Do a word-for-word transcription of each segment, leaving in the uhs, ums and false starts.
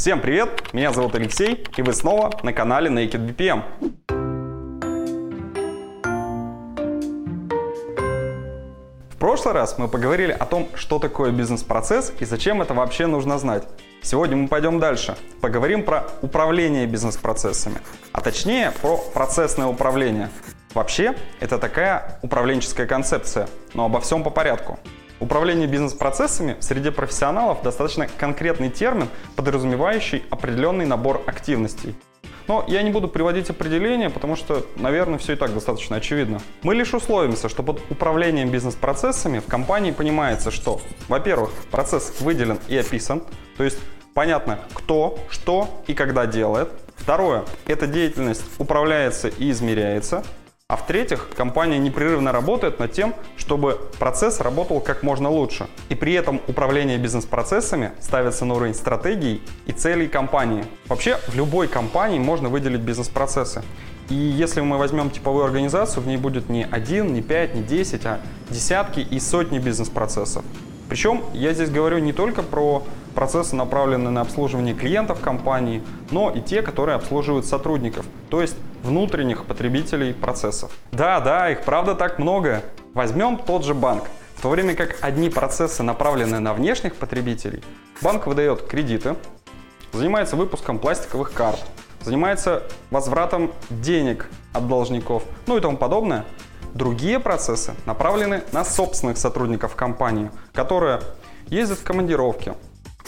Всем привет, меня зовут Алексей, и вы снова на канале Naked би пи эм. В прошлый раз мы поговорили о том, что такое бизнес-процесс и зачем это вообще нужно знать. Сегодня мы пойдем дальше, поговорим про управление бизнес-процессами, а точнее про процессное управление. Вообще, это такая управленческая концепция, но обо всем по порядку. Управление бизнес-процессами среди профессионалов достаточно конкретный термин, подразумевающий определенный набор активностей. Но я не буду приводить определения, потому что, наверное, все и так достаточно очевидно. Мы лишь условимся, что под управлением бизнес-процессами в компании понимается, что, во-первых, процесс выделен и описан, то есть понятно, кто, что и когда делает. Второе, эта деятельность управляется и измеряется. А в-третьих, компания непрерывно работает над тем, чтобы процесс работал как можно лучше. И при этом управление бизнес-процессами ставится на уровень стратегий и целей компании. Вообще, в любой компании можно выделить бизнес-процессы. И если мы возьмем типовую организацию, в ней будет не один, не пять, не десять, а десятки и сотни бизнес-процессов. Причем я здесь говорю не только про процессы, направленные на обслуживание клиентов компании, но и те, которые обслуживают сотрудников, то есть внутренних потребителей процессов. Да, да, их правда так много. Возьмем тот же банк. В то время как одни процессы направлены на внешних потребителей, банк выдает кредиты, занимается выпуском пластиковых карт, занимается возвратом денег от должников, ну и тому подобное. Другие процессы направлены на собственных сотрудников компании, которые ездят в командировки,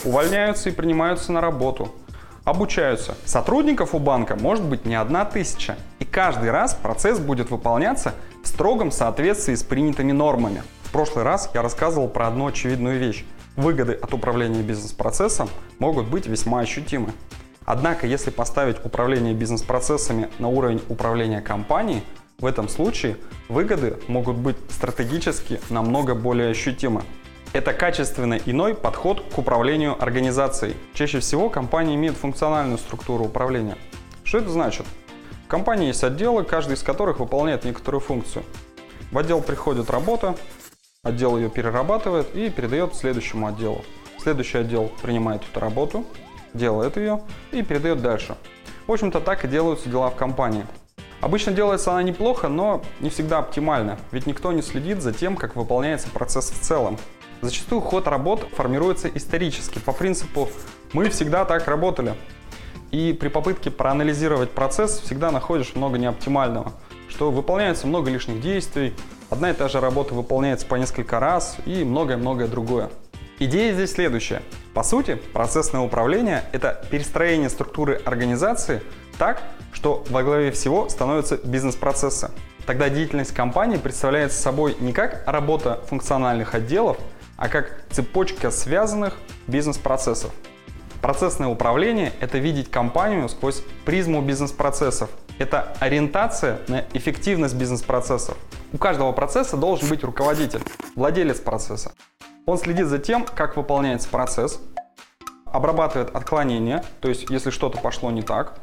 увольняются и принимаются на работу, обучаются. Сотрудников у банка может быть не одна тысяча, и каждый раз процесс будет выполняться в строгом соответствии с принятыми нормами. В прошлый раз я рассказывал про одну очевидную вещь. Выгоды от управления бизнес-процессом могут быть весьма ощутимы. Однако, если поставить управление бизнес-процессами на уровень управления компанией, в этом случае выгоды могут быть стратегически намного более ощутимы. Это качественно иной подход к управлению организацией. Чаще всего компании имеют функциональную структуру управления. Что это значит? В компании есть отделы, каждый из которых выполняет некоторую функцию. В отдел приходит работа, отдел ее перерабатывает и передает следующему отделу. Следующий отдел принимает эту работу, делает ее и передает дальше. В общем-то, так и делаются дела в компании. Обычно делается она неплохо, но не всегда оптимально, ведь никто не следит за тем, как выполняется процесс в целом. Зачастую ход работ формируется исторически, по принципу «мы всегда так работали». И при попытке проанализировать процесс всегда находишь много неоптимального, что выполняется много лишних действий, одна и та же работа выполняется по несколько раз и многое-многое другое. Идея здесь следующая. По сути, процессное управление – это перестроение структуры организации так, что во главе всего становятся бизнес-процессы. Тогда деятельность компании представляет собой не как работа функциональных отделов, а как цепочка связанных бизнес-процессов. Процессное управление – это видеть компанию сквозь призму бизнес-процессов. Это ориентация на эффективность бизнес-процессов. У каждого процесса должен быть руководитель, владелец процесса. Он следит за тем, как выполняется процесс, обрабатывает отклонения, то есть если что-то пошло не так,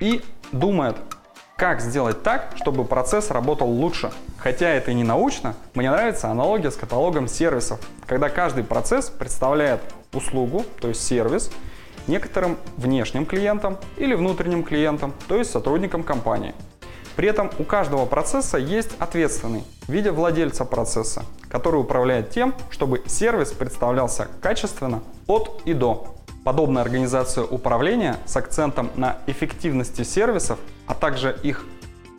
и думает, как сделать так, чтобы процесс работал лучше. Хотя это и не научно, мне нравится аналогия с каталогом сервисов, когда каждый процесс представляет услугу, то есть сервис, некоторым внешним клиентам или внутренним клиентам, то есть сотрудникам компании. При этом у каждого процесса есть ответственный в виде владельца процесса, который управляет тем, чтобы сервис представлялся качественно от и до. Подобная организация управления с акцентом на эффективности сервисов, а также их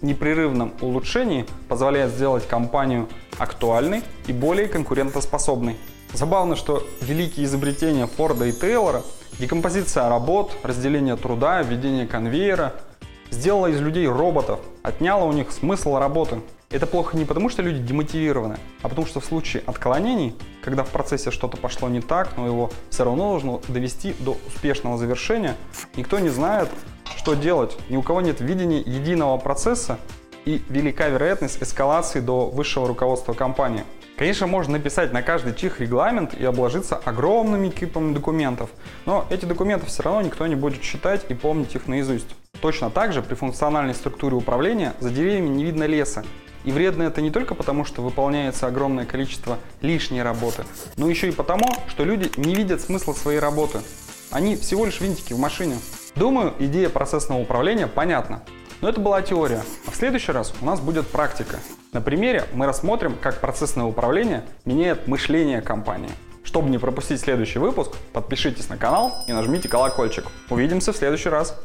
непрерывном улучшении позволяет сделать компанию актуальной и более конкурентоспособной. Забавно, что великие изобретения Форда и Тейлора, декомпозиция работ, разделение труда, введение конвейера, сделала из людей роботов, отняла у них смысл работы. Это плохо не потому, что люди демотивированы, а потому что в случае отклонений, когда в процессе что-то пошло не так, но его все равно нужно довести до успешного завершения, никто не знает, что делать, ни у кого нет видения единого процесса и велика вероятность эскалации до высшего руководства компании. Конечно, можно написать на каждый чих регламент и обложиться огромными кипами документов, но эти документы все равно никто не будет читать и помнить их наизусть. Точно так же при функциональной структуре управления за деревьями не видно леса. И вредно это не только потому, что выполняется огромное количество лишней работы, но еще и потому, что люди не видят смысла своей работы. Они всего лишь винтики в машине. Думаю, идея процессного управления понятна. Но это была теория. А в следующий раз у нас будет практика. На примере мы рассмотрим, как процессное управление меняет мышление компании. Чтобы не пропустить следующий выпуск, подпишитесь на канал и нажмите колокольчик. Увидимся в следующий раз.